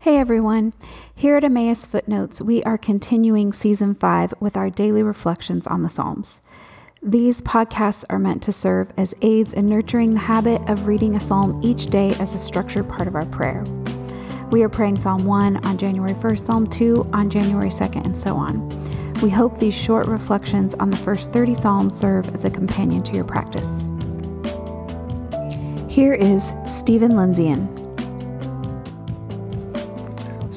Hey everyone, here at Emmaus Footnotes, we are continuing Season 5 with our daily reflections on the Psalms. These podcasts are meant to serve as aids in nurturing the habit of reading a psalm each day as a structured part of our prayer. We are praying Psalm 1 on January 1st, Psalm 2 on January 2nd, and so on. We hope these short reflections on the first 30 Psalms serve as a companion to your practice. Here is Stephen Lindsay.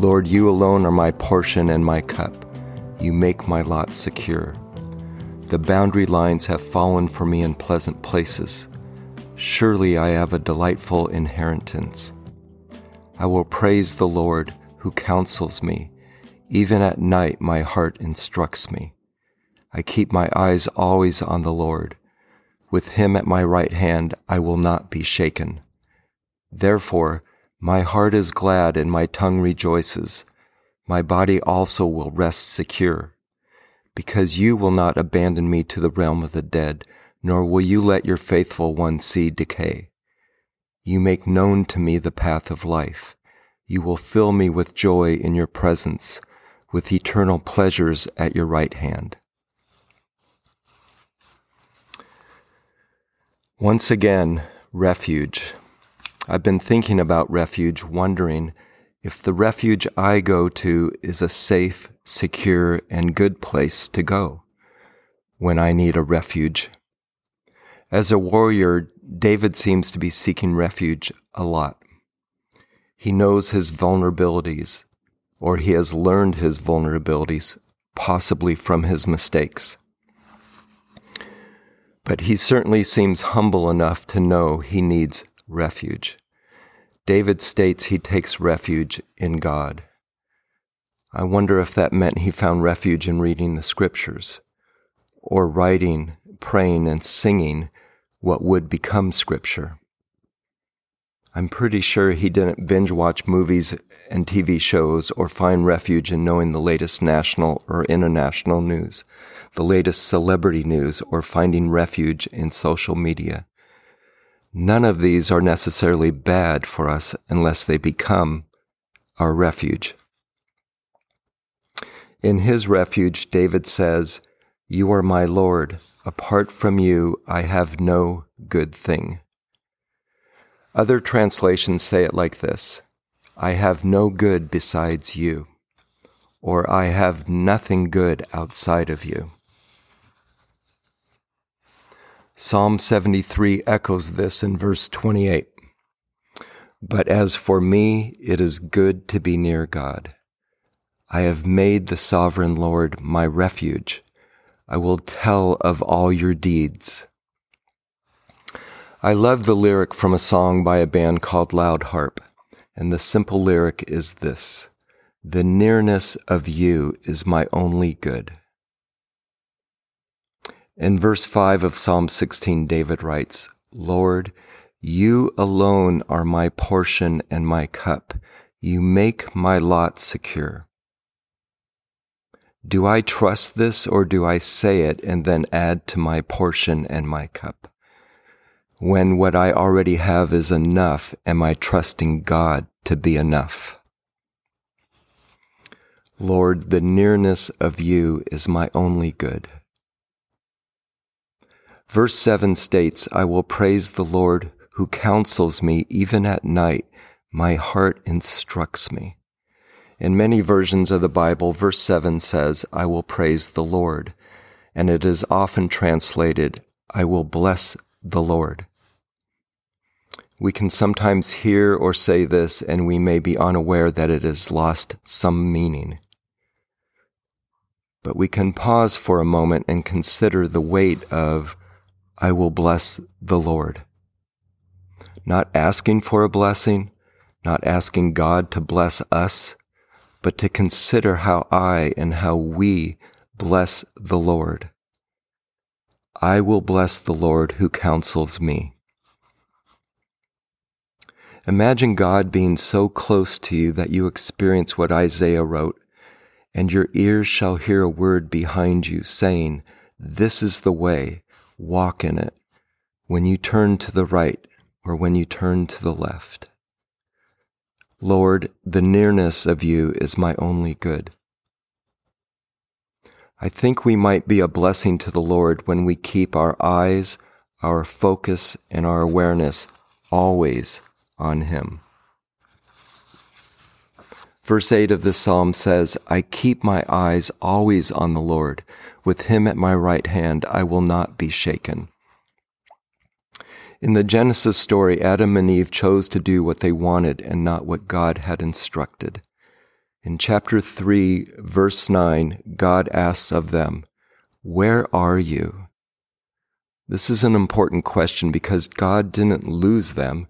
Lord, you alone are my portion and my cup. You make my lot secure. The boundary lines have fallen for me in pleasant places. Surely I have a delightful inheritance. I will praise the Lord who counsels me. Even at night my heart instructs me. I keep my eyes always on the Lord. With him at my right hand I will not be shaken. Therefore, my heart is glad and my tongue rejoices. My body also will rest secure. Because you will not abandon me to the realm of the dead, nor will you let your faithful one see decay. You make known to me the path of life. You will fill me with joy in your presence, with eternal pleasures at your right hand. Once again, refuge. I've been thinking about refuge, wondering if the refuge I go to is a safe, secure, and good place to go when I need a refuge. As a warrior, David seems to be seeking refuge a lot. He knows his vulnerabilities, or he has learned his vulnerabilities, possibly from his mistakes. But he certainly seems humble enough to know he needs refuge. David states he takes refuge in God. I wonder if that meant he found refuge in reading the scriptures, or writing, praying, and singing what would become scripture. I'm pretty sure he didn't binge watch movies and TV shows or find refuge in knowing the latest national or international news, the latest celebrity news, or finding refuge in social media. None of these are necessarily bad for us unless they become our refuge. In his refuge, David says, "You are my Lord. Apart from you, I have no good thing." Other translations say it like this: "I have no good besides you," or "I have nothing good outside of you." Psalm 73 echoes this in verse 28. But as for me, it is good to be near God. I have made the sovereign Lord my refuge. I will tell of all your deeds. I love the lyric from a song by a band called Loud Harp, and the simple lyric is this: "The nearness of you is my only good." In verse 5 of Psalm 16, David writes, "Lord, you alone are my portion and my cup. You make my lot secure." Do I trust this, or do I say it and then add to my portion and my cup? When what I already have is enough, am I trusting God to be enough? Lord, the nearness of you is my only good. Verse 7 states, "I will praise the Lord who counsels me even at night. My heart instructs me." In many versions of the Bible, verse 7 says, "I will praise the Lord," and it is often translated, "I will bless the Lord." We can sometimes hear or say this, and we may be unaware that it has lost some meaning. But we can pause for a moment and consider the weight of "I will bless the Lord." Not asking for a blessing, not asking God to bless us, but to consider how I and how we bless the Lord. I will bless the Lord who counsels me. Imagine God being so close to you that you experience what Isaiah wrote, and your ears shall hear a word behind you saying, "This is the way, walk in it," when you turn to the right or when you turn to the left. Lord, the nearness of you is my only good. I think we might be a blessing to the Lord when we keep our eyes, our focus, and our awareness always on Him. Verse 8 of this psalm says, "I keep my eyes always on the Lord. With Him at my right hand, I will not be shaken." In the Genesis story, Adam and Eve chose to do what they wanted and not what God had instructed. In chapter 3, verse 9, God asks of them, "Where are you?" This is an important question because God didn't lose them.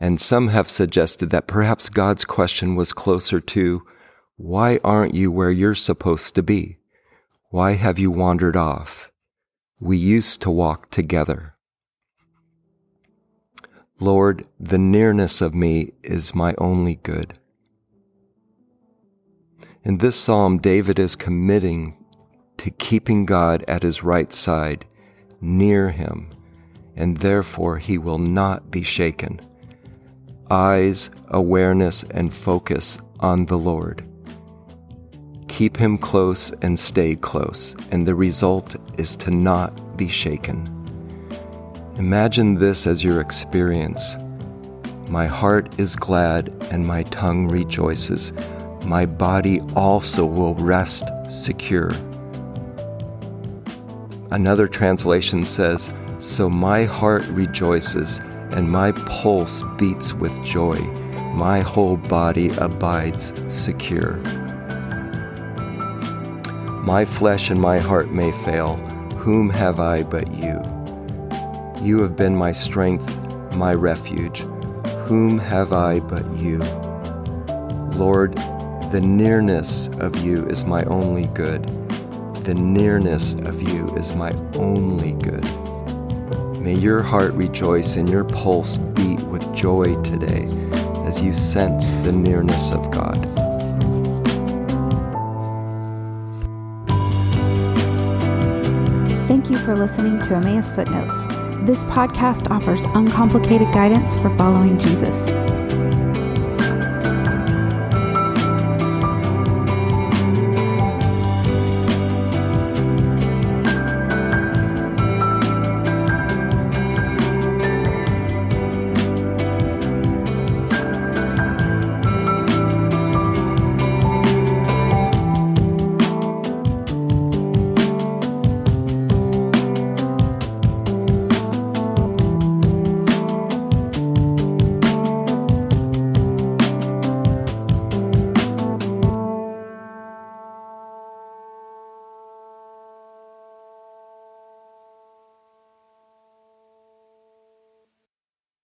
And some have suggested that perhaps God's question was closer to, "Why aren't you where you're supposed to be? Why have you wandered off? We used to walk together." Lord, the nearness of me is my only good. In this psalm, David is committing to keeping God at his right side, near him, and therefore he will not be shaken. Eyes, awareness, and focus on the Lord. Keep Him close and stay close, and the result is to not be shaken. Imagine this as your experience. My heart is glad and my tongue rejoices. My body also will rest secure. Another translation says, "So my heart rejoices and my pulse beats with joy. My whole body abides secure. My flesh and my heart may fail. Whom have I but you? You have been my strength, my refuge. Whom have I but you? Lord, the nearness of you is my only good. The nearness of you is my only good." May your heart rejoice and your pulse beat with joy today as you sense the nearness of God. Thank you for listening to Emmaus Footnotes. This podcast offers uncomplicated guidance for following Jesus.